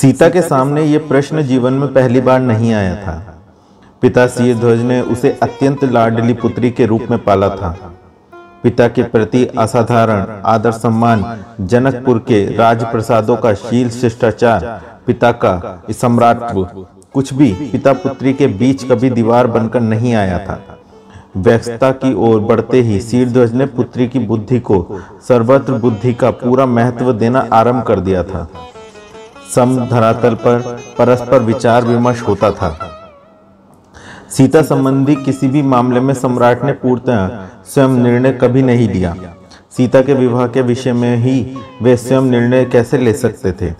सीता के सामने ये प्रश्न जीवन में पहली बार नहीं आया था। पिता सिरध्वज ने उसे अत्यंत लाडली पुत्री के रूप में पाला था। पिता के प्रति असाधारण आदर सम्मान, जनकपुर के राजप्रसादों का शील शिष्टाचार, पिता का सम्राटत्व, कुछ भी पिता पुत्री के बीच कभी दीवार बनकर नहीं आया था। व्यस्तता की ओर बढ़ते ही सिरध्वज ने पुत्री की बुद्धि को सर्वत्र बुद्धि का पूरा महत्व देना आरंभ कर दिया था। सम धरातल पर परस्पर विचार विमर्श होता था। सीता संबंधी किसी भी मामले में सम्राट ने पूर्णतः स्वयं निर्णय कभी नहीं लिया। सीता के विवाह के विषय में ही वे स्वयं निर्णय कैसे ले सकते थे।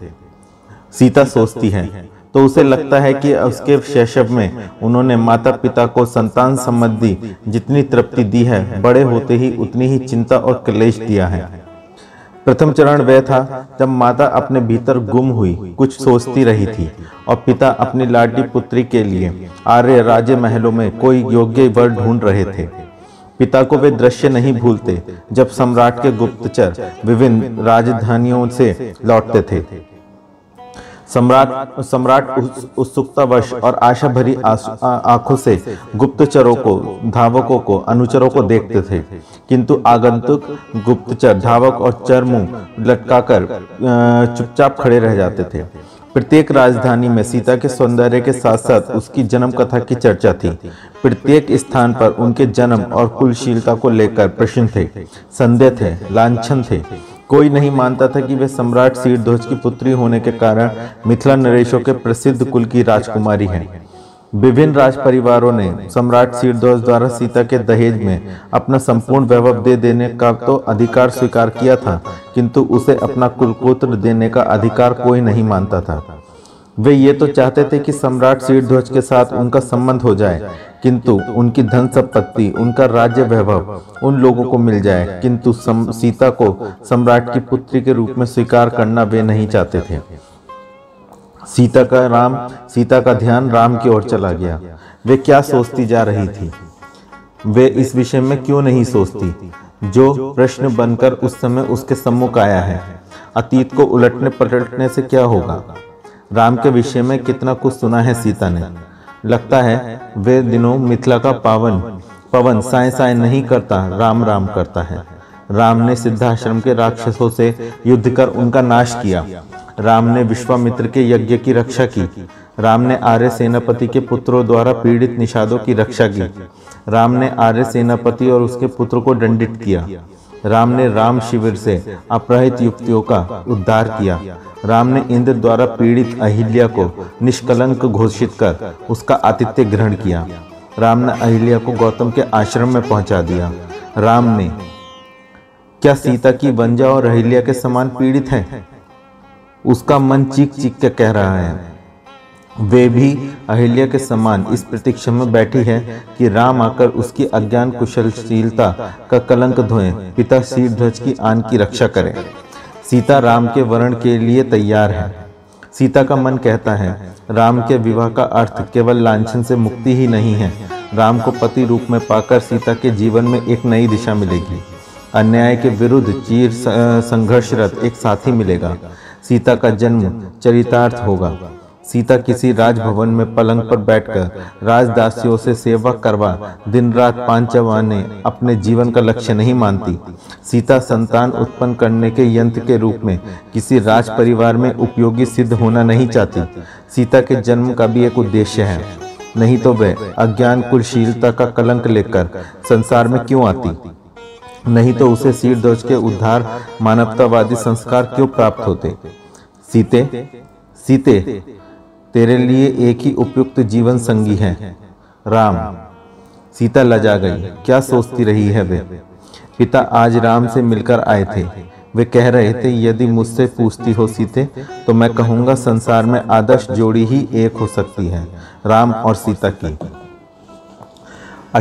सीता सोचती है तो उसे लगता है कि उसके शैशव में उन्होंने माता पिता को संतान संबंधी जितनी तृप्ति दी है, बड़े होते ही उतनी ही चिंता और क्लेश दिया है। प्रथम चरण वह था जब माता अपने भीतर गुम हुई कुछ सोचती रही थी और पिता अपनी लाडली पुत्री के लिए आर्य राजे महलों में कोई योग्य वर ढूंढ रहे थे। पिता को वे दृश्य नहीं भूलते जब सम्राट के गुप्तचर विभिन्न राजधानियों से लौटते थे। सम्राट उत्सुकतावश और आशा भरी आंखों से गुप्तचरों को, धावकों को, अनुचरों को देखते थे, किंतु आगंतुक गुप्तचर, धावक और चरमू लटकाकर चुपचाप खड़े रह जाते थे। प्रत्येक राजधानी में सीता के सौंदर्य के साथ साथ उसकी जन्म कथा की चर्चा थी। प्रत्येक स्थान पर उनके जन्म और कुलशीलता को लेकर प्रश्न थे, संदेह थे, लांछन थे। कोई नहीं मानता था कि वे सम्राट सिरध्वज की पुत्री होने के कारण मिथिला नरेशों के प्रसिद्ध कुल की राजकुमारी हैं। विभिन्न राज परिवारों ने सम्राट सिरध्वज द्वारा सीता के दहेज में अपना संपूर्ण वैभव दे देने का तो अधिकार स्वीकार किया था, किंतु उसे अपना कुलपुत्र देने का अधिकार कोई नहीं मानता था। वे ये तो चाहते थे कि सम्राट सिरध्वज के साथ उनका संबंध हो जाए, किंतु उनकी धन संपत्ति, उनका राज्य वैभव उन लोगों को मिल जाए, किंतु सीता को सम्राट की पुत्री के रूप में स्वीकार करना वे नहीं चाहते थे। सीता का ध्यान राम की ओर चला गया। वे क्या सोचती जा रही थी? वे इस विषय में क्यों नहीं सोचती जो प्रश्न बनकर उस समय उसके सम्मुख आया है? अतीत को उलटने पलटने से क्या होगा? राम के विषय में कितना कुछ सुना है सीता ने। लगता है वे दिनों मिथिला का पवन साय साय नहीं करता, राम राम करता है। राम ने सिद्धाश्रम के राक्षसों से युद्ध कर उनका नाश किया। राम ने विश्वामित्र के यज्ञ की रक्षा की। राम ने आर्य सेनापति के पुत्रों द्वारा पीड़ित निषादों की रक्षा की। राम ने आर्य सेनापति और उसके पुत्र को दंडित किया। राम ने राम शिविर से अपहृत युवतियों का उद्धार किया। राम ने इंद्र द्वारा पीड़ित अहिल्या को निष्कलंक घोषित कर उसका आतिथ्य ग्रहण किया। राम ने अहिल्या को गौतम के आश्रम में पहुंचा दिया। राम ने क्या सीता की वंजा और अहिल्या के समान पीड़ित है? उसका मन चीख चीख के कह रहा है। वे भी अहिल्या के समान इस प्रतीक्षा में बैठी है कि राम आकर उसकी अज्ञान कुशलशीलता का कलंक धोए, पिता सिरध्वज की आन की रक्षा करें। सीता राम के वरण के लिए तैयार है। सीता का मन कहता है राम के विवाह का अर्थ केवल लांछन से मुक्ति ही नहीं है। राम को पति रूप में पाकर सीता के जीवन में एक नई दिशा मिलेगी। अन्याय के विरुद्ध चीर संघर्षरत एक साथी मिलेगा। सीता का जन्म चरितार्थ होगा। सीता किसी राजभवन में पलंग पर बैठकर राजदासियों से सेवा करवा दिन रात पांचवाने अपने जीवन का लक्ष्य नहीं मानती। सीता संतान उत्पन्न करने के यंत्र के रूप में किसी राज परिवार में उपयोगी सिद्ध होना नहीं चाहती। सीता के जन्म का भी एक उद्देश्य है, नहीं तो वह अज्ञान कुलशीलता का कलंक लेकर संसार में क्यों आती? नहीं तो उसे सिरध्वज के उद्धार मानवतावादी संस्कार क्यों प्राप्त होते? सीते तेरे लिए एक ही उपयुक्त जीवन संगी है, राम। सीता लजा गई। क्या सोचती रही है वे? पिता आज राम से मिलकर आए थे। वे कह रहे थे यदि मुझसे पूछती हो सीते तो मैं कहूँगा संसार में आदर्श जोड़ी ही एक हो सकती है, राम और सीता की।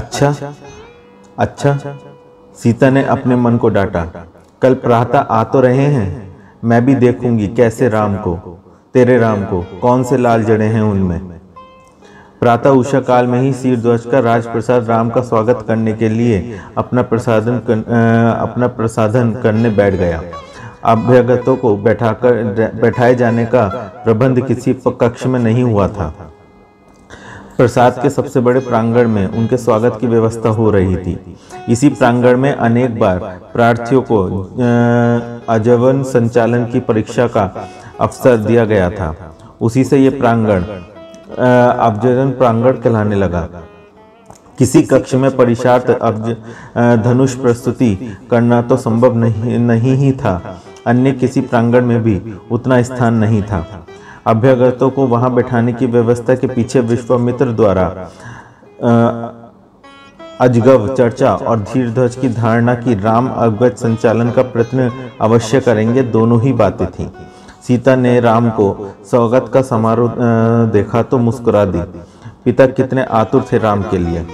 अच्छा, सीता ने अपने मन को डांटा। कल प्रातः आ तो रहे हैं, मैं भी देखूंगी कैसे राम को, तेरे राम को, कौन से लाल जड़े हैं उनमें। प्रातः उषा काल में ही सिरध्वज का राजप्रसाद राम का स्वागत करने के लिए अपना प्रसादन करने बैठ गया। अभ्यागतों को बैठाए जाने का प्रबंध किसी कक्ष में नहीं हुआ था। प्रसाद के सबसे बड़े प्रांगण में उनके स्वागत की व्यवस्था हो रही थी। इसी प्रांगण में अनेक बार प्रार्थियों को आजीवन संचालन की परीक्षा का अवसर दिया गया था। उसी से ये प्रांगण आजीवन प्रांगण कहलाने लगा। किसी कक्ष में परीक्षार्थ अब धनुष प्रस्तुति करना तो संभव नहीं ही था। अन्य किसी प्रांगण में भी उतना स्थान नहीं था। अभ्यागतों को वहां बैठाने की व्यवस्था के पीछे विश्वामित्र द्वारा अजगव चर्चा और धीरध्वज की धारणा की राम अवगत संचालन का प्रयत्न अवश्य करेंगे, दोनों ही बातें थीं। सीता ने राम को स्वागत का समारोह देखा तो मुस्कुरा दी। पिता कितने आतुर थे राम के लिए।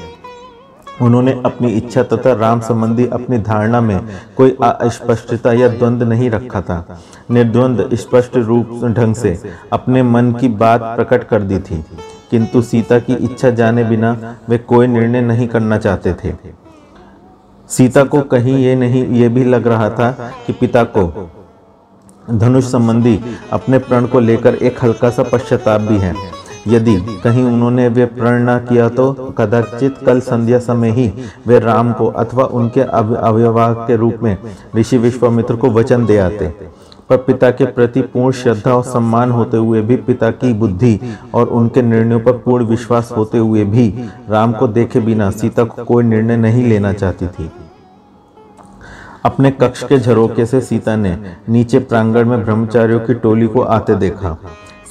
उन्होंने अपनी इच्छा तथा राम संबंधी अपनी धारणा में कोई अस्पष्टता या द्वंद्व नहीं रखा था। निर्द्वंद स्पष्ट रूप ढंग से अपने मन की बात प्रकट कर दी थी, किंतु सीता की इच्छा जाने बिना वे कोई निर्णय नहीं करना चाहते थे। सीता को कहीं ये भी लग रहा था कि पिता को धनुष संबंधी अपने प्रण को लेकर एक हल्का सा पश्चाताप भी है। यदि कहीं उन्होंने वे प्रण न किया तो कदाचित कल संध्या समय ही वे राम को अथवा उनके अभिभावक के रूप में ऋषि विश्वामित्र को वचन दे आते। पर पिता के प्रति पूर्ण श्रद्धा और सम्मान होते हुए भी, पिता की बुद्धि और उनके निर्णयों पर पूर्ण विश्वास होते हुए भी, राम को देखे बिना सीता को कोई निर्णय नहीं लेना चाहती थी। अपने कक्ष के झरोके से सीता ने नीचे प्रांगण में ब्रह्मचारियों की टोली को आते देखा।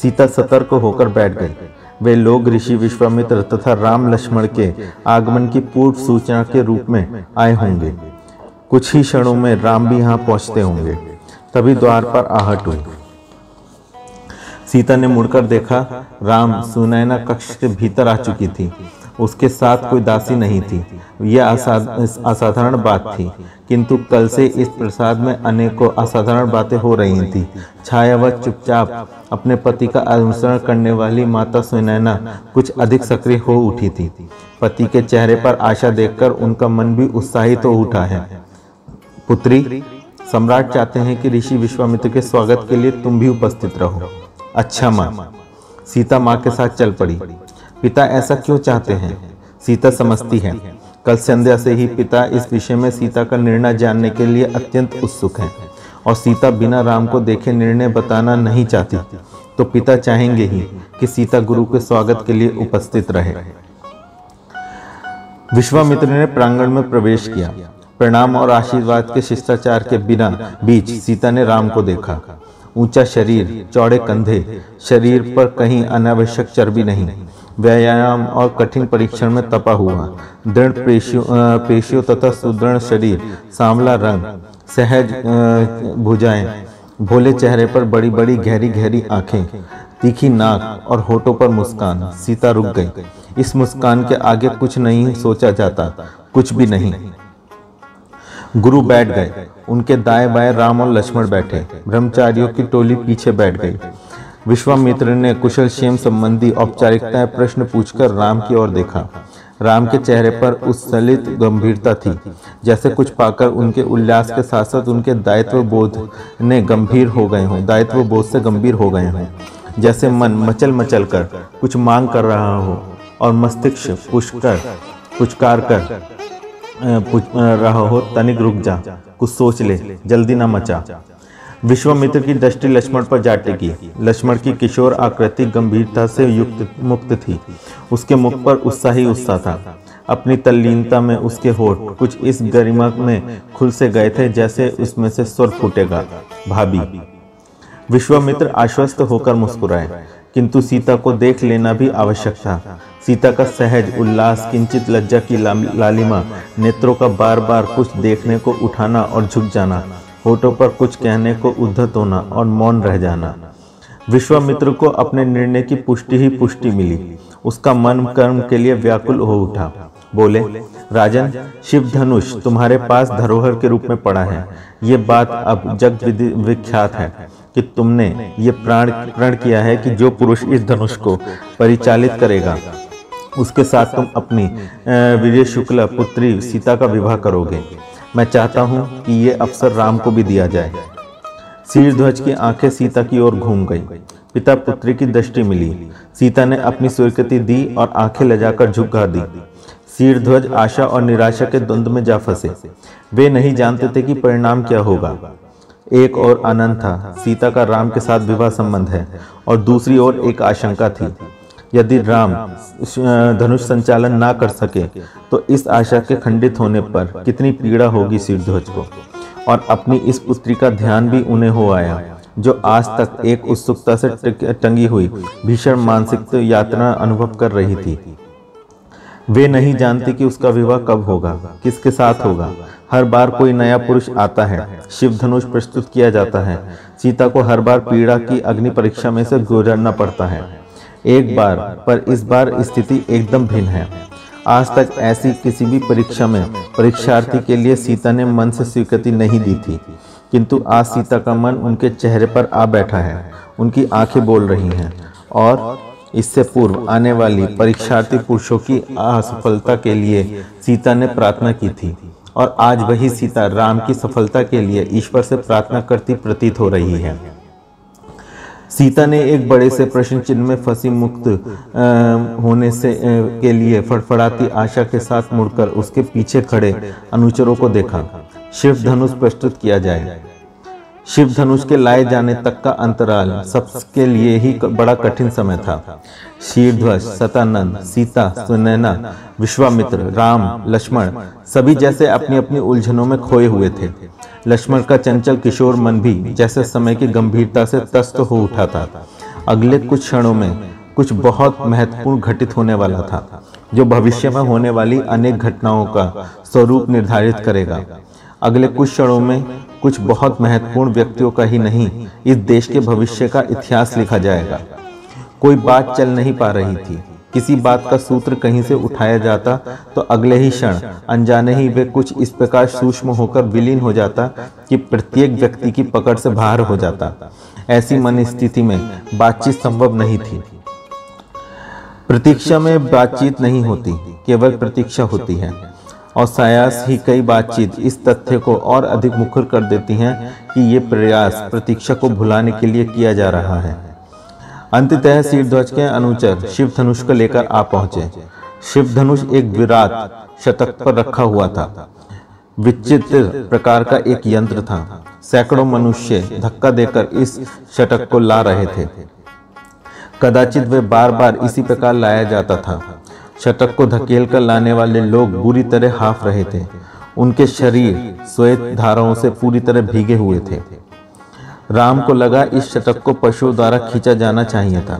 सीता सतर्क होकर बैठ गई। वे लोग ऋषि विश्वामित्र तथा राम लक्ष्मण के आगमन की पूर्व सूचना के रूप में आए होंगे। कुछ ही क्षणों में राम भी यहाँ पहुंचते होंगे। तभी द्वार पर आहट हुई। सीता ने मुड़कर देखा, राम सुनैना कक्ष के भीतर आ चुकी थी। उसके साथ कोई दासी नहीं थी। यह असाधारण बात थी, किंतु कल से इस प्रसाद में अनेकों असाधारण बातें हो रही थी। छायावत चुपचाप अपने पति का अनुसरण करने वाली माता सुनैना कुछ अधिक सक्रिय हो उठी थी। पति के चेहरे पर आशा देखकर उनका मन भी उत्साहित हो उठा है। पुत्री, सम्राट चाहते हैं कि ऋषि विश्वामित्र के स्वागत के लिए तुम भी उपस्थित रहो। अच्छा माँ। सीता माँ के साथ चल पड़ी। पिता ऐसा क्यों चाहते हैं? सीता समझती है। कल संध्या से ही पिता इस विषय में सीता का निर्णय जानने के लिए अत्यंत उत्सुक हैं और सीता बिना राम को देखे निर्णय बताना नहीं चाहती, तो पिता चाहेंगे ही कि सीता गुरु के स्वागत के लिए उपस्थित रहे। विश्वामित्र ने प्रांगण में प्रवेश किया। प्रणाम और आशीर्वाद के शिष्टाचार के बिना बीच सीता ने राम को देखा। ऊंचा शरीर, चौड़े कंधे, शरीर पर कहीं अनावश्यक चर्बी नहीं, व्यायाम और कठिन परीक्षण में तपा हुआ, दृढ़ पेशियों तथा सुदृढ़ शरीर, सांवला रंग, सहज भुजाएं, भोले चेहरे पर बड़ी बड़ी गहरी गहरी आंखें, तीखी नाक और होठों पर मुस्कान। सीता रुक गई। इस मुस्कान के आगे कुछ नहीं सोचा जाता, कुछ भी नहीं। गुरु बैठ गए। उनके दाएं बाएं राम और लक्ष्मण बैठे। ब्रह्मचारियों की टोली पीछे बैठ गई। विश्वामित्र ने कुशल क्षेम संबंधी औपचारिकताएं प्रश्न पूछकर राम की ओर देखा। राम के चेहरे पर उत्सलित गंभीरता थी, जैसे कुछ पाकर उनके उल्लास के साथ साथ उनके दायित्व बोध से गंभीर हो गए हों, जैसे मन मचल मचल कर कुछ मांग कर रहा हो और मस्तिष्क पुचकार कर रहा हो, तनिक रुक जा, कुछ सोच ले, जल्दी ना मचा। विश्वामित्र की दृष्टि लक्ष्मण पर जा टिकी। लक्ष्मण की किशोर आकृति गंभीरता से मुक्त थी। उसके मुख पर उत्साह ही उत्साह था। अपनी तल्लीनता में उसके होठ कुछ इस गरिमा में खुल से गए थे जैसे उसमें से स्वर फूटेगा। भाभी, विश्वामित्र आश्वस्त होकर मुस्कुराए, किंतु सीता को देख लेना भी आवश्यक था। सीता का सहज उल्लास, किंचित लज्जा की लालिमा, नेत्रों का बार बार कुछ देखने को उठाना और झुक जाना, होठों पर कुछ कहने को उद्धत होना और मौन रह जाना। विश्वामित्र को अपने निर्णय की पुष्टि ही पुष्टि मिली। उसका मन कर्म के लिए व्याकुल हो उठा। बोले, राजन, शिव धनुष तुम्हारे पास धरोहर के रूप में पड़ा है। ये बात अब जग विख्यात है कि तुमने ये प्रण किया है कि जो पुरुष इस धनुष को परिचालित करेगा उसके साथ तुम अपनी विजय शुक्ला पुत्री सीता का विवाह करोगे। मैं चाहता हूं कि ये अवसर राम को भी दिया जाए। शीर्षध्वज की आंखें सीता की ओर घूम गई। पिता पुत्री की दृष्टि मिली। सीता ने अपनी स्वीकृति दी और आंखें लजाकर झुका दी। शीर्षध्वज आशा और निराशा के द्वंद में जा फंसे। वे नहीं जानते थे कि परिणाम क्या होगा। एक और आनंद था, सीता का राम के साथ विवाह संबंध है, और दूसरी ओर एक आशंका थी, यदि राम धनुष संचालन ना कर सके तो इस आशा के खंडित होने पर कितनी पीड़ा होगी शीर्षध्वज को। और अपनी इस पुत्री का ध्यान भी उन्हें हो आया, जो आज तक एक उत्सुकता से टंगी हुई भीषण मानसिक यातना अनुभव कर रही थी। वे नहीं जानते कि उसका विवाह कब होगा, किसके साथ होगा। हर बार कोई नया पुरुष आता है, शिव धनुष प्रस्तुत किया जाता है। सीता को हर बार पीड़ा की अग्नि परीक्षा में से गुजरना पड़ता है एक बार, पर इस बार स्थिति एकदम भिन्न है। आज तक ऐसी किसी भी परीक्षा में परीक्षार्थी के लिए सीता ने मन से स्वीकृति नहीं दी थी, किंतु आज सीता का मन उनके चेहरे पर आ बैठा है, उनकी आंखें बोल रही हैं, और इससे पूर्व आने वाली परीक्षार्थी पुरुषों की असफलता के लिए सीता ने प्रार्थना की थी, और आज वही सीता राम की सफलता के लिए ईश्वर से प्रार्थना करती प्रतीत हो रही है। सीता ने एक बड़े से प्रश्न चिन्ह में फंसी मुक्त होने से के लिए फड़फड़ाती आशा के साथ मुड़कर उसके पीछे खड़े अनुचरों को देखा। शिव धनुष प्रस्तुत किया जाए। शिव धनुष के लाए जाने तक का अंतराल सबके लिए ही बड़ा कठिन समय था। शीर्षध्वज, सतानंद, सीता, सुनैना, विश्वामित्र, राम, लक्ष्मण सभी जैसे अपनी अपनी उलझनों में खोए हुए थे। लक्ष्मण का चंचल किशोर मन भी जैसे समय की गंभीरता से त्रस्त हो उठा था। अगले कुछ क्षणों में कुछ बहुत महत्वपूर्ण घटित होने वाला था, जो भविष्य में होने वाली अनेक घटनाओं का स्वरूप निर्धारित करेगा। अगले कुछ क्षणों में कुछ बहुत महत्वपूर्ण व्यक्तियों का ही नहीं, इस देश के भविष्य का इतिहास लिखा जाएगा। कोई बात चल नहीं पा रही थी। किसी बात का सूत्र कहीं से उठाया जाता तो अगले ही क्षण अनजाने ही वे कुछ इस प्रकार सूक्ष्म होकर विलीन हो जाता कि प्रत्येक व्यक्ति की पकड़ से बाहर हो जाता। ऐसी मन स्थिति में बातचीत संभव नहीं थी। प्रतीक्षा में बातचीत नहीं होती, केवल प्रतीक्षा होती है, और सायास ही कई बातचीत इस तथ्य को और अधिक मुखर कर देती हैं कि ये प्रयास प्रतीक्षा को भुलाने के लिए किया जा रहा है। अंततः शीर्षध्वज के अनुचर शिव धनुष को लेकर आ पहुंचे। शिव धनुष एक विराट शतक पर रखा हुआ था। विचित्र प्रकार का एक यंत्र था। सैकड़ों मनुष्य धक्का देकर इस शतक को ला रहे थे। कदाचित वे बार बार इसी प्रकार लाया जाता था। शतक को धकेल कर लाने वाले लोग बुरी तरह हाफ रहे थे। उनके शरीर श्वेत धाराओं से पूरी तरह भीगे हुए थे। राम को लगा इस शतक को पशुओं द्वारा खींचा जाना चाहिए था,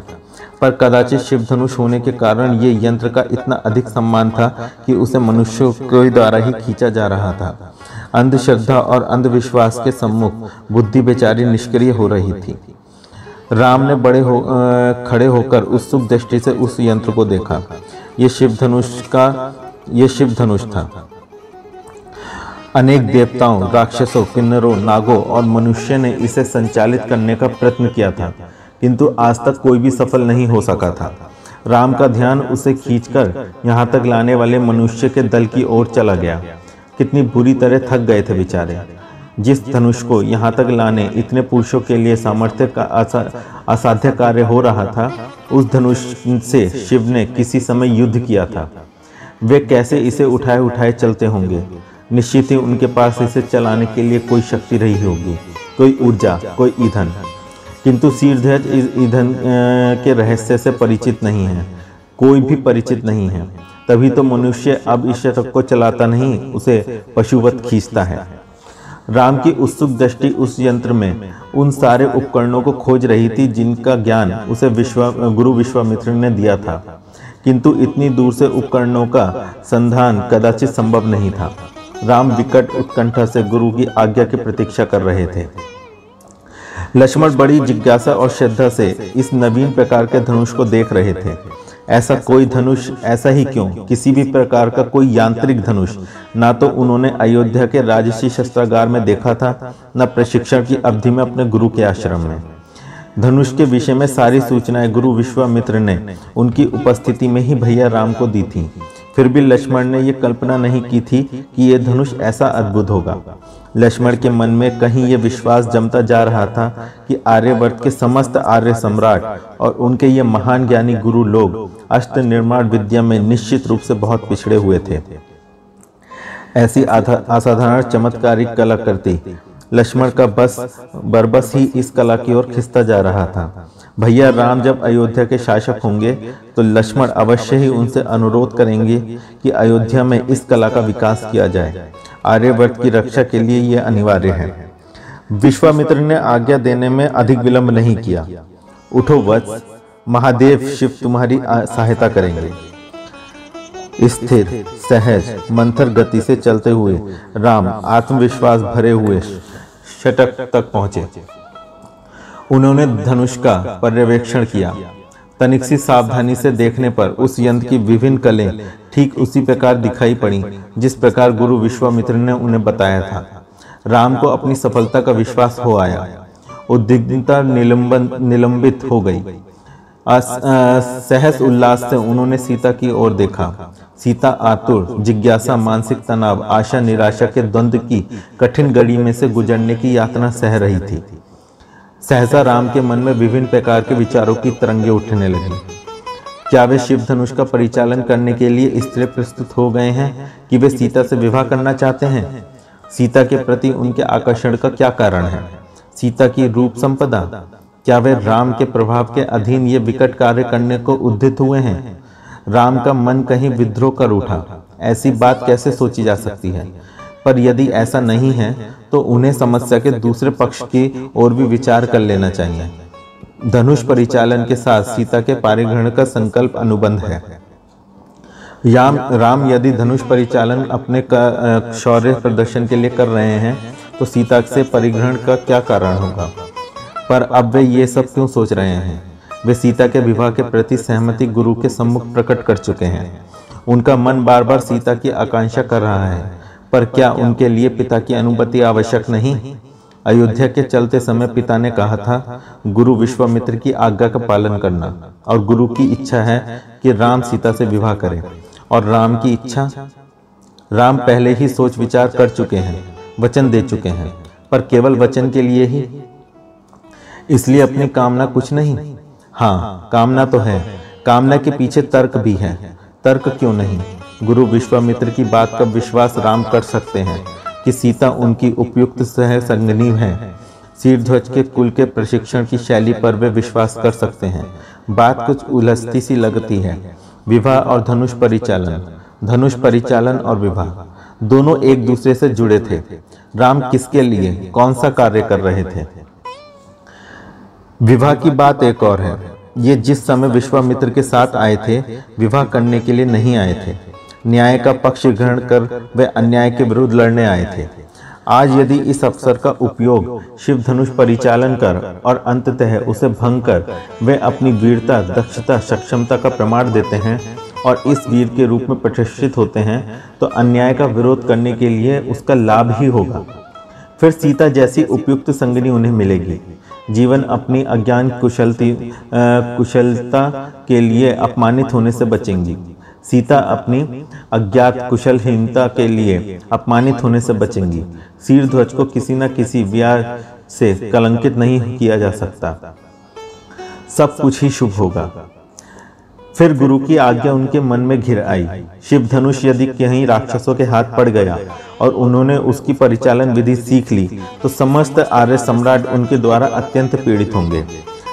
पर कदाचित शिव धनुष होने के कारण ये यंत्र का इतना अधिक सम्मान था कि उसे मनुष्यों के द्वारा ही खींचा जा रहा था। अंधश्रद्धा और अंधविश्वास के सम्मुख बुद्धि बेचारी निष्क्रिय हो रही थी। राम ने खड़े होकर उत्सुक दृष्टि से उस यंत्र को देखा। ये शिव धनुष था। अनेक देवताओं, राक्षसों, किन्नरों, नागों और मनुष्य ने इसे संचालित करने का प्रयत्न किया था, किंतु आज तक कोई भी सफल नहीं हो सका था। राम का ध्यान उसे खींचकर यहाँ तक लाने वाले मनुष्य के दल की ओर चला गया। कितनी बुरी तरह थक गए थे बेचारे। जिस धनुष को यहाँ तक लाने इतने पुरुषों के लिए सामर्थ्य का असाध्य कार्य हो रहा था, उस धनुष से शिव ने किसी समय युद्ध किया था। वे कैसे इसे उठाए उठाए चलते होंगे। निश्चित ही उनके पास इसे चलाने के लिए कोई शक्ति रही होगी, कोई ऊर्जा, कोई ईंधन। किंतु शीर्षध्वज इस ईंधन के रहस्य से परिचित नहीं है, कोई भी परिचित नहीं है। तभी तो मनुष्य अब इस शतक को चलाता नहीं, उसे पशुवत खींचता है। राम की उत्सुक दृष्टि उस यंत्र में उन सारे उपकरणों को खोज रही थी जिनका ज्ञान उसे गुरु विश्वामित्र ने दिया था, किंतु इतनी दूर से उपकरणों का संधान कदाचित संभव नहीं था। राम विकट उत्कंठा से गुरु की आज्ञा की प्रतीक्षा कर रहे थे। लक्ष्मण बड़ी जिज्ञासा और श्रद्धा से इस नवीन प्रकार के धनुष को देख रहे थे। ऐसा कोई धनुष, ऐसा ही क्यों, किसी भी प्रकार का कोई यांत्रिक धनुष ना तो उन्होंने अयोध्या के राजसी शस्त्रागार में देखा था, न प्रशिक्षण की अवधि में अपने गुरु के आश्रम में। धनुष के विषय में सारी सूचनाएं गुरु विश्वामित्र ने उनकी उपस्थिति में ही भैया राम को दी थी, फिर भी लक्ष्मण ने ये कल्पना नहीं की थी कि ये धनुष ऐसा अद्भुत होगा। लक्ष्मण के मन में कहीं ये विश्वास जमता जा रहा था कि आर्यवर्त के समस्त आर्य सम्राट और उनके ये महान ज्ञानी गुरु लोग अष्ट निर्माण विद्या में निश्चित रूप से बहुत पिछड़े हुए थे। ऐसी असाधारण चमत्कारिक कलाकृति लक्ष्मण का बस बरबस ही इस कला की ओर खिसता जा रहा था। भैया राम जब अयोध्या के शासक होंगे तो लक्ष्मण अवश्य ही उनसे अनुरोध करेंगे कि अयोध्या में इस कला का विकास किया जाए। आर्यवर्त की रक्षा के लिए यह अनिवार्य है। विश्वामित्र ने आज्ञा देने में अधिक विलंब नहीं किया। उठो वत्स, महादेव शिव तुम्हारी सहायता करेंगे। स्थिर सहज मंथर गति से चलते हुए राम आत्मविश्वास भरे हुए शतक तक पहुंचे। उन्होंने धनुष का पर्यवेक्षण किया। तनिक सी सावधानी से देखने पर उस यंत्र की विभिन्न कलें ठीक उसी प्रकार दिखाई पड़ी जिस प्रकार गुरु विश्वामित्र ने उन्हें बताया था। राम को अपनी सफलता का विश्वास हो आया। उद्विग्नता निलंबित हो गई। सहस उल्लास से उन्होंने सीता की ओर देखा। सीता आतुर, जिज्ञासा, मानसिक तनाव, आशा, निराशा के द्वंद्व की कठिन घड़ी में से गुजरने की यातना सह रही थी। सहसा राम के मन में विभिन्न प्रकार के विचारों की तरंगे उठने लगी। क्या वे शिव धनुष का परिचालन करने के लिए इस तरह प्रस्तुत हो गए हैं कि वे सीता से विवाह करना चाहते हैं? सीता के प्रति उनके आकर्षण का क्या कारण है? सीता की रूप संपदा, क्या वे राम के प्रभाव के अधीन ये विकट कार्य करने को उद्यत हुए हैं? राम का मन कहीं विद्रोह कर उठा। ऐसी बात कैसे सोची जा सकती है? पर यदि ऐसा नहीं है तो उन्हें समस्या के दूसरे पक्ष की ओर भी विचार कर लेना चाहिए। धनुष परिचालन के साथ सीता के पारिग्रहण का संकल्प अनुबंध है। राम यदि धनुष परिचालन अपने शौर्य प्रदर्शन के लिए कर रहे हैं तो सीता से परिग्रहण का क्या कारण होगा? पर अब वे ये सब क्यों सोच रहे हैं? वे सीता के विवाह के प्रति सहमति गुरु के सम्मुख प्रकट कर चुके हैं। उनका मन बार बार सीता की आकांक्षा कर रहा है, पर क्या उनके लिए पिता की अनुमति आवश्यक नहीं? अयोध्या के चलते समय पिता ने कहा था, गुरु विश्वामित्र की आज्ञा का पालन करना, और गुरु की इच्छा है कि राम सीता से विवाह करें। और राम की इच्छा? राम पहले ही सोच विचार कर चुके हैं, वचन दे चुके हैं, पर केवल वचन के लिए ही, इसलिए अपनी कामना कुछ नहीं। हाँ, कामना तो है, कामना के पीछे तर्क भी है। तर्क क्यों नहीं? गुरु विश्वामित्र की बात का विश्वास राम कर सकते हैं कि सीता उनकी उपयुक्त सहसंगिनी है। शीरध्वज के कुल के प्रशिक्षण की शैली पर वे विश्वास कर सकते हैं। बात कुछ उलझती सी लगती है। विवाह और धनुष परिचालन, धनुष परिचालन और विवाह, दोनों एक दूसरे से जुड़े थे। राम किसके लिए कौन सा कार्य कर रहे थे? विवाह की बात एक और है। ये जिस समय विश्वामित्र के साथ आए थे, विवाह करने के लिए नहीं आए थे। न्याय का पक्ष ग्रहण कर वे अन्याय के विरुद्ध लड़ने आए थे। आज यदि इस अवसर का उपयोग शिव धनुष परिचालन कर और अंततः उसे भंग कर वे अपनी वीरता, दक्षता, सक्षमता का प्रमाण देते हैं और इस वीर के रूप में प्रतिष्ठित होते हैं, तो अन्याय का विरोध करने के लिए उसका लाभ ही होगा। फिर सीता जैसी उपयुक्त संगिनी उन्हें मिलेगी। जीवन अपनी अज्ञान कुशलता के लिए अपमानित होने से बचेंगी। सीता अपनी अज्ञात कुशलहीनता के लिए अपमानित होने से बचेंगी। शीरध्वज को किसी न किसी व्याह से कलंकित नहीं किया जा सकता। सब कुछ ही शुभ होगा। फिर गुरु की आज्ञा उनके मन में घिर आई। शिव धनुष यदि कहीं राक्षसों के हाथ पड़ गया और उन्होंने उसकी परिचालन विधि सीख ली तो समस्त आर्य सम्राट उनके द्वारा अत्यंत पीड़ित होंगे।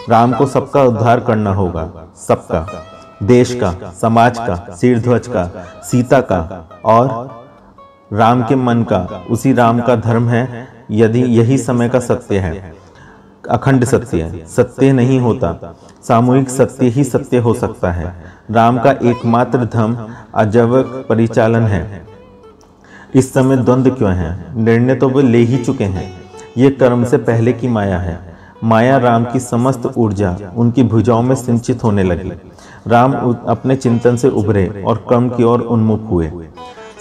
राम को सबका उद्धार करना होगा, सबका, देश का, समाज का, शीरध्वज का, सीता का और राम के मन का। उसी राम का धर्म है। यदि यही समय का सत्य है, अखंड सत्य, सत्य नहीं होता, सामूहिक सत्य ही सत्य हो सकता है। राम का एकमात्र धर्म अजैविक परिचालन है। इस समय द्वंद्व क्यों है? निर्णय तो वे ले ही चुके हैं। ये कर्म से पहले की माया है। माया राम की समस्त ऊर्जा उनकी भुजाओं में सिंचित होने लगी। राम अपने चिंतन से उभरे और कर्म की ओर उन्मुख हुए।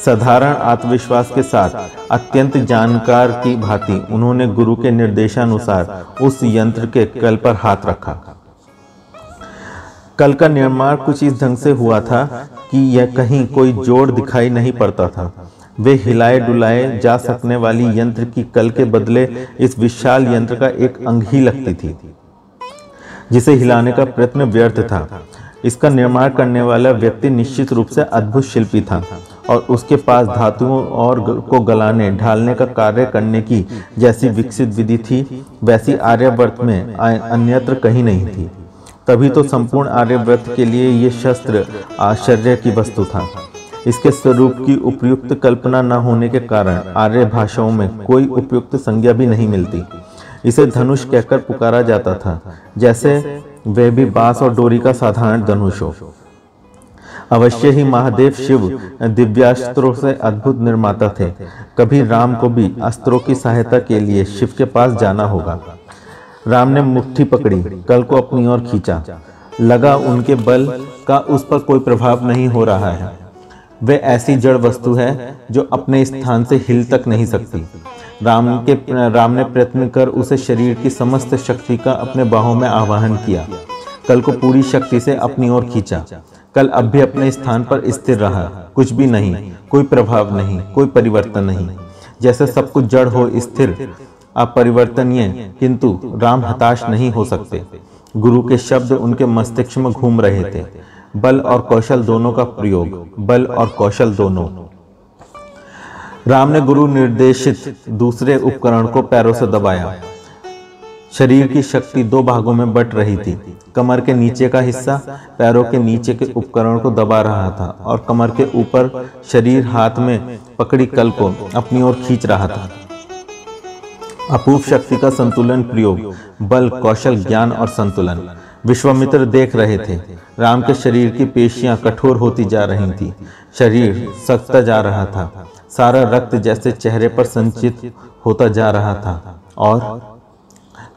साधारण आत्मविश्वास के साथ अत्यंत जानकार की भांति उन्होंने गुरु के निर्देशानुसार उस यंत्र के कल पर हाथ रखा। कल का निर्माण कुछ इस ढंग से हुआ था कि यह कहीं कोई जोड़ दिखाई नहीं पड़ता था। वे हिलाए डुलाए जा सकने वाली यंत्र की कल के बदले इस विशाल यंत्र का एक अंग ही लगती थी, जिसे हिलाने का प्रयत्न व्यर्थ था। इसका निर्माण करने वाला व्यक्ति निश्चित रूप से अद्भुत शिल्पी था और उसके पास धातुओं और को गलाने ढालने का कार्य करने की जैसी विकसित विधि थी, वैसी आर्यवर्त में अन्यत्र कहीं नहीं थी। तभी तो संपूर्ण आर्यवर्त के लिए ये शस्त्र आश्चर्य की वस्तु था। इसके स्वरूप की उपयुक्त कल्पना न होने के कारण आर्य भाषाओं में कोई उपयुक्त संज्ञा भी नहीं मिलती। इसे धनुष कहकर पुकारा जाता था, जैसे वह भी बांस और डोरी का साधारण धनुष हो। अवश्य ही महादेव शिव दिव्यास्त्रों से अद्भुत निर्माता थे। कभी राम को भी अस्त्रों की सहायता के लिए शिव के पास जाना होगा। राम ने मुट्ठी पकड़ी, कल को अपनी ओर खींचा। लगा उनके बल का उस पर कोई प्रभाव नहीं हो रहा है। वे ऐसी जड़ वस्तु है जो अपने स्थान से हिल तक नहीं सकती। राम ने प्रयत्न कर उसे शरीर की समस्त शक्ति का अपने बाहों में आवाहन किया। कल को पूरी शक्ति से अपनी ओर खींचा। कल अब भी अपने स्थान पर स्थिर रहा, कुछ भी नहीं, कोई प्रभाव नहीं, कोई परिवर्तन नहीं, जैसे सब कुछ जड़ हो, स्थिर, अपरिवर्तनीय। किंतु राम हताश नहीं हो सकते। गुरु के शब्द उनके मस्तिष्क में घूम रहे थे, बल और कौशल दोनों का प्रयोग, बल और कौशल दोनों। राम ने गुरु निर्देशित दूसरे उपकरण को पैरों से दबाया। शरीर की शक्ति दो भागों में बट रही थी। कमर के नीचे का हिस्सा पैरों के नीचे के उपकरण को दबा रहा था और कमर के ऊपर शरीर हाथ में पकड़ी कल को अपनी ओर खींच रहा था। अपूर्व शक्ति का संतुलन प्रयोग, बल, कौशल, ज्ञान और संतुलन। विश्वामित्र देख रहे थे। राम के शरीर की पेशियां कठोर होती जा रही थी, शरीर सख्ता जा रहा था, सारा रक्त जैसे चेहरे पर संचित होता जा रहा था और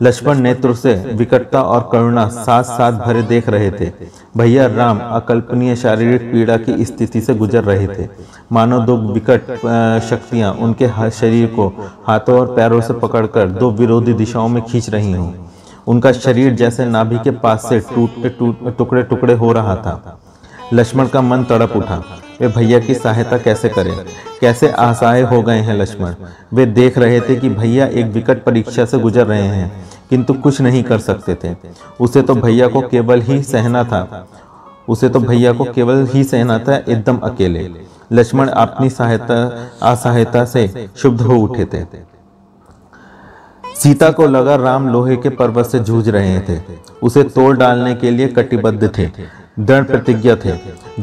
लक्ष्मण नेत्रों से विकटता और करुणा साथ साथ भरे देख रहे थे। भैया राम अकल्पनीय शारीरिक पीड़ा की स्थिति से गुजर रहे थे, मानो दो विकट शक्तियां उनके शरीर को हाथों और पैरों से पकड़कर दो विरोधी दिशाओं में खींच रही हों। उनका शरीर जैसे नाभि के पास से टुकड़े टुकड़े हो रहा था। लक्ष्मण का मन तड़प उठा, वे भैया की सहायता कैसे करें, कैसे असहाय हो गए हैं लक्ष्मण। वे देख रहे थे कि भैया एक विकट परीक्षा से गुजर रहे हैं, किंतु कुछ नहीं कर सकते थे। उसे तो भैया को केवल ही सहना था, एकदम अकेले। लक्ष्मण अपनी असहायता से क्षुब्ध हो उठे थे। सीता को लगा राम लोहे के पर्वत से जूझ रहे थे, उसे तोड़ डालने के लिए कटिबद्ध थे, दृढ़ प्रतिज्ञा थे,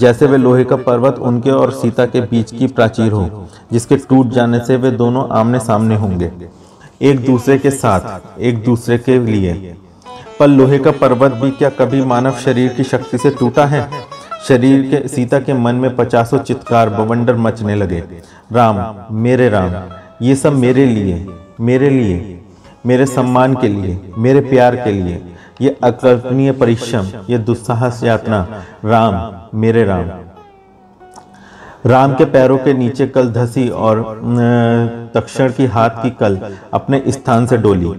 जैसे वे लोहे का पर्वत उनके और सीता के बीच की प्राचीर हो, जिसके टूट जाने से वे दोनों आमने सामने होंगे, एक दूसरे के साथ, एक दूसरे के लिए। पर लोहे का पर्वत भी क्या कभी मानव शरीर की शक्ति से टूटा है? सीता के मन में पचासों चित्कार बवंडर मचने लगे। राम, मेरे राम, ये सब मेरे लिए, मेरे सम्मान के लिए, मेरे प्यार के लिए, ये अकल्पनीय परिश्रम, ये दुस्साहस यातना, राम, मेरे राम। राम के पैरों के नीचे कल धसी और तक्षण की हाथ की कल अपने स्थान से डोली।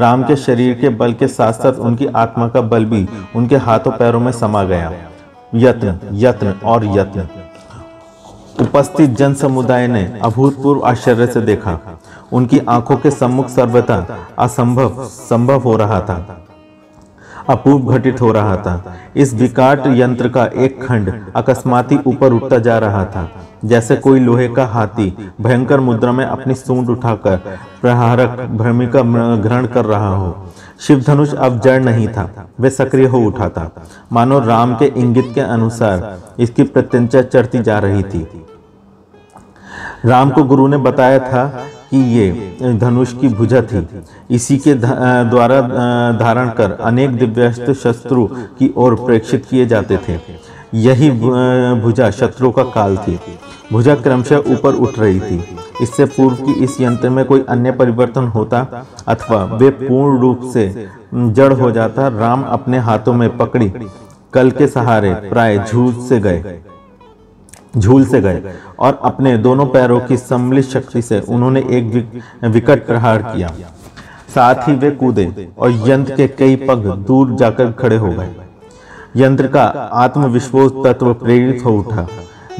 राम के शरीर के बल के साथ साथ उनकी आत्मा का बल भी उनके हाथों पैरों में समा गया। यत्न और यत्न। उपस्थित जन समुदाय ने अभूतपूर्व आश्चर्य से देखा। उनकी आंखों के सम्मुख सर्वथा असंभव संभव हो रहा था, अपूर्व घटित हो रहा था। इस विकट यंत्र का एक खंड अकस्माती ऊपर उठता जा रहा था, जैसे कोई लोहे का हाथी भयंकर मुद्रा में अपनी सूंड उठाकर प्रहारक भ्रमिका ग्रहण कर रहा हो। शिवधनुष अब जड़ नहीं था, वे सक्रिय हो उठा था, मानो राम के इंगित के अनुसार इसकी प्रत्यंचा चढ़ती जा रही थी। राम को गुरु ने बताया था कि ये धनुष की भुजा थी, इसी के द्वारा धारण कर अनेक दिव्यास्त्र शत्रु की ओर प्रेक्षित किए जाते थे। यही भुजा शत्रु का काल थी। भुजा क्रमशः ऊपर उठ रही थी। इससे पूर्व कि इस यंत्र में कोई अन्य परिवर्तन होता अथवा वे पूर्ण रूप से जड़ हो जाता, राम अपने हाथों में पकड़ी कल के सहारे प्राय झूल से गए और अपने दोनों पैरों की सम्मिलित शक्ति से उन्होंने एक विकट प्रहार किया। साथ ही वे कूदे और यंत्र के कई पग दूर जाकर खड़े हो गए। यंत्र का आत्मविश्वास तत्व प्रेरित हो उठा।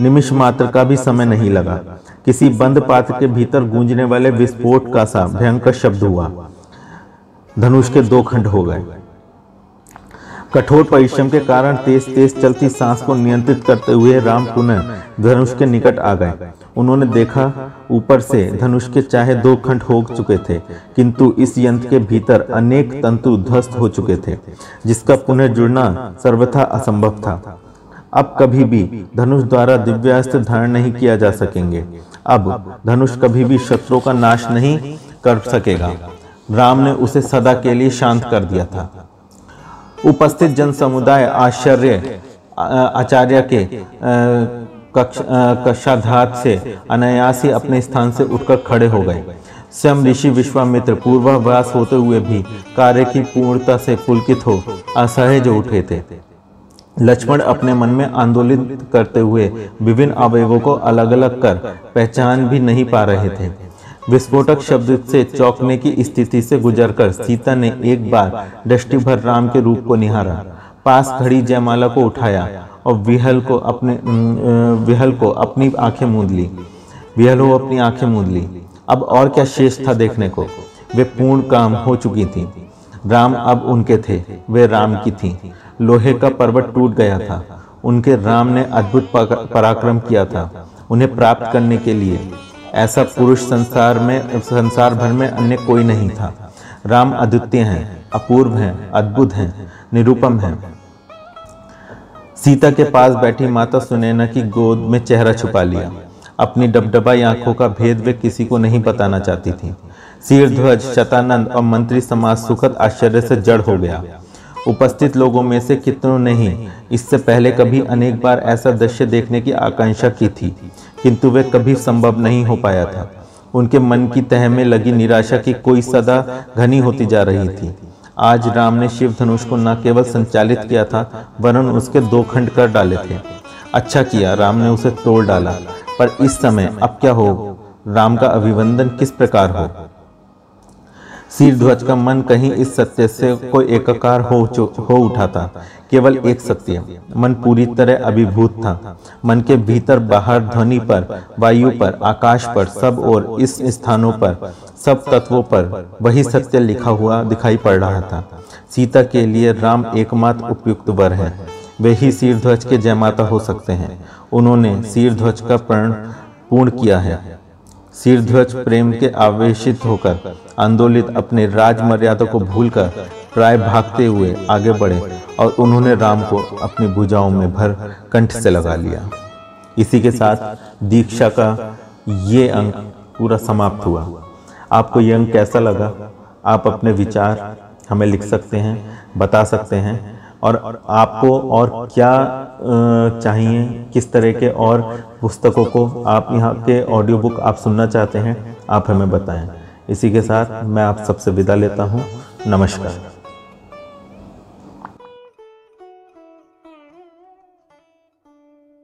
निमिष मात्र का भी समय नहीं लगा, किसी बंद पात्र के भीतर गूंजने वाले विस्फोट का सा भयंकर शब्द हुआ। धनुष के दो खंड हो गए। कठोर परिश्रम के कारण तेज तेज चलती सांस को नियंत्रित करते हुए राम पुनः धनुष के निकट आ गए। उन्होंने देखा ऊपर से धनुष के चाहे दो खंड हो चुके थे, किंतु इस यंत्र के भीतर अनेक तंतु ध्वस्त हो चुके थे, जिसका पुनः जुड़ना सर्वथा असंभव था। अब कभी भी धनुष द्वारा दिव्यास्त्र धारण नहीं किया जा सकेंगे। अब धनुष कभी भी शत्रुओं का नाश नहीं कर सकेगा। राम ने उसे सदा के लिए शांत कर दिया था। उपस्थित जन समुदाय आश्चर्य आचार्य के कक्षाघात से अनायास ही अपने स्थान से उठकर खड़े हो गए। स्वयं ऋषि विश्वामित्र पूर्वाभास होते हुए भी कार्य की पूर्णता से पुलकित हो असहज उठे थे। लक्ष्मण अपने मन में आंदोलित करते हुए विभिन्न अवयवों को अलग अलग कर पहचान भी नहीं पा रहे थे। विस्फोटक शब्द से चौंकने की स्थिति से गुजरकर सीता ने एक बार दृष्टि भर राम के रूप को निहारा, पास खड़ी जयमाला को उठाया और विहल को अपनी आंखें मूंद ली। अब और क्या शेष था देखने को? वे पूर्ण काम हो चुकी थी। राम अब उनके थे, वे राम की थी। लोहे का पर्वत टूट गया था। उनके राम ने अद्भुत पराक्रम किया था। उन्हें प्राप्त करने के लिए ऐसा पुरुष संसार भर में अन्य कोई नहीं था। राम अद्वितीय हैं, अपूर्व हैं, अद्भुत हैं, निरूपम हैं। सीता के पास बैठी माता सुनैना की गोद में चेहरा छुपा लिया। अपनी डबडबाई आंखों का भेद वे किसी को नहीं बताना चाहती थी। सिरध्वज, शतानंद और मंत्री समाज सुखद आश्चर्य से जड़ हो गया। उपस्थित लोगों में से कितनों ने ही इससे पहले कभी अनेक बार ऐसा दृश्य देखने की आकांक्षा की थी, किंतु वे कभी संभव नहीं हो पाया था। उनके मन की तह में लगी निराशा की कोई सदा घनी होती जा रही थी। आज राम ने शिव धनुष को न केवल संचालित किया था, वरन उसके दो खंड कर डाले थे। अच्छा किया राम ने उसे तोड़ डाला, पर इस समय अब क्या हो? राम का अभिवंदन किस प्रकार हो? सिरध्वज का मन कहीं इस सत्य से कोई एकाकार हो उठा था। केवल एक सत्य, मन पूरी तरह अभिभूत था। मन के भीतर, बाहर, ध्वनि पर, वायु पर, आकाश पर, सब और इस स्थानों पर, सब तत्वों पर वही सत्य लिखा हुआ दिखाई पड़ रहा था। सीता के लिए राम एकमात्र उपयुक्त वर है। वे ही सिरध्वज के जयमाता हो सकते हैं। उन्होंने सिरध्वज का प्रण पूर्ण किया है। सिरध्वज प्रेम के आवेशित होकर, आंदोलित, अपने राजमर्यादा को भूलकर प्राय भागते हुए आगे बढ़े और उन्होंने राम को अपनी भुजाओं में भर कंठ से लगा लिया। इसी के साथ दीक्षा का ये अंक पूरा समाप्त हुआ। आपको ये अंक कैसा लगा? आप अपने विचार हमें लिख सकते हैं, बता सकते हैं। और आपको और क्या चाहिए, किस तरह के और पुस्तकों को आप यहाँ के ऑडियो बुक आप सुनना चाहते हैं, आप हमें बताएं। इसी के साथ मैं आप सबसे विदा लेता हूँ। नमस्कार।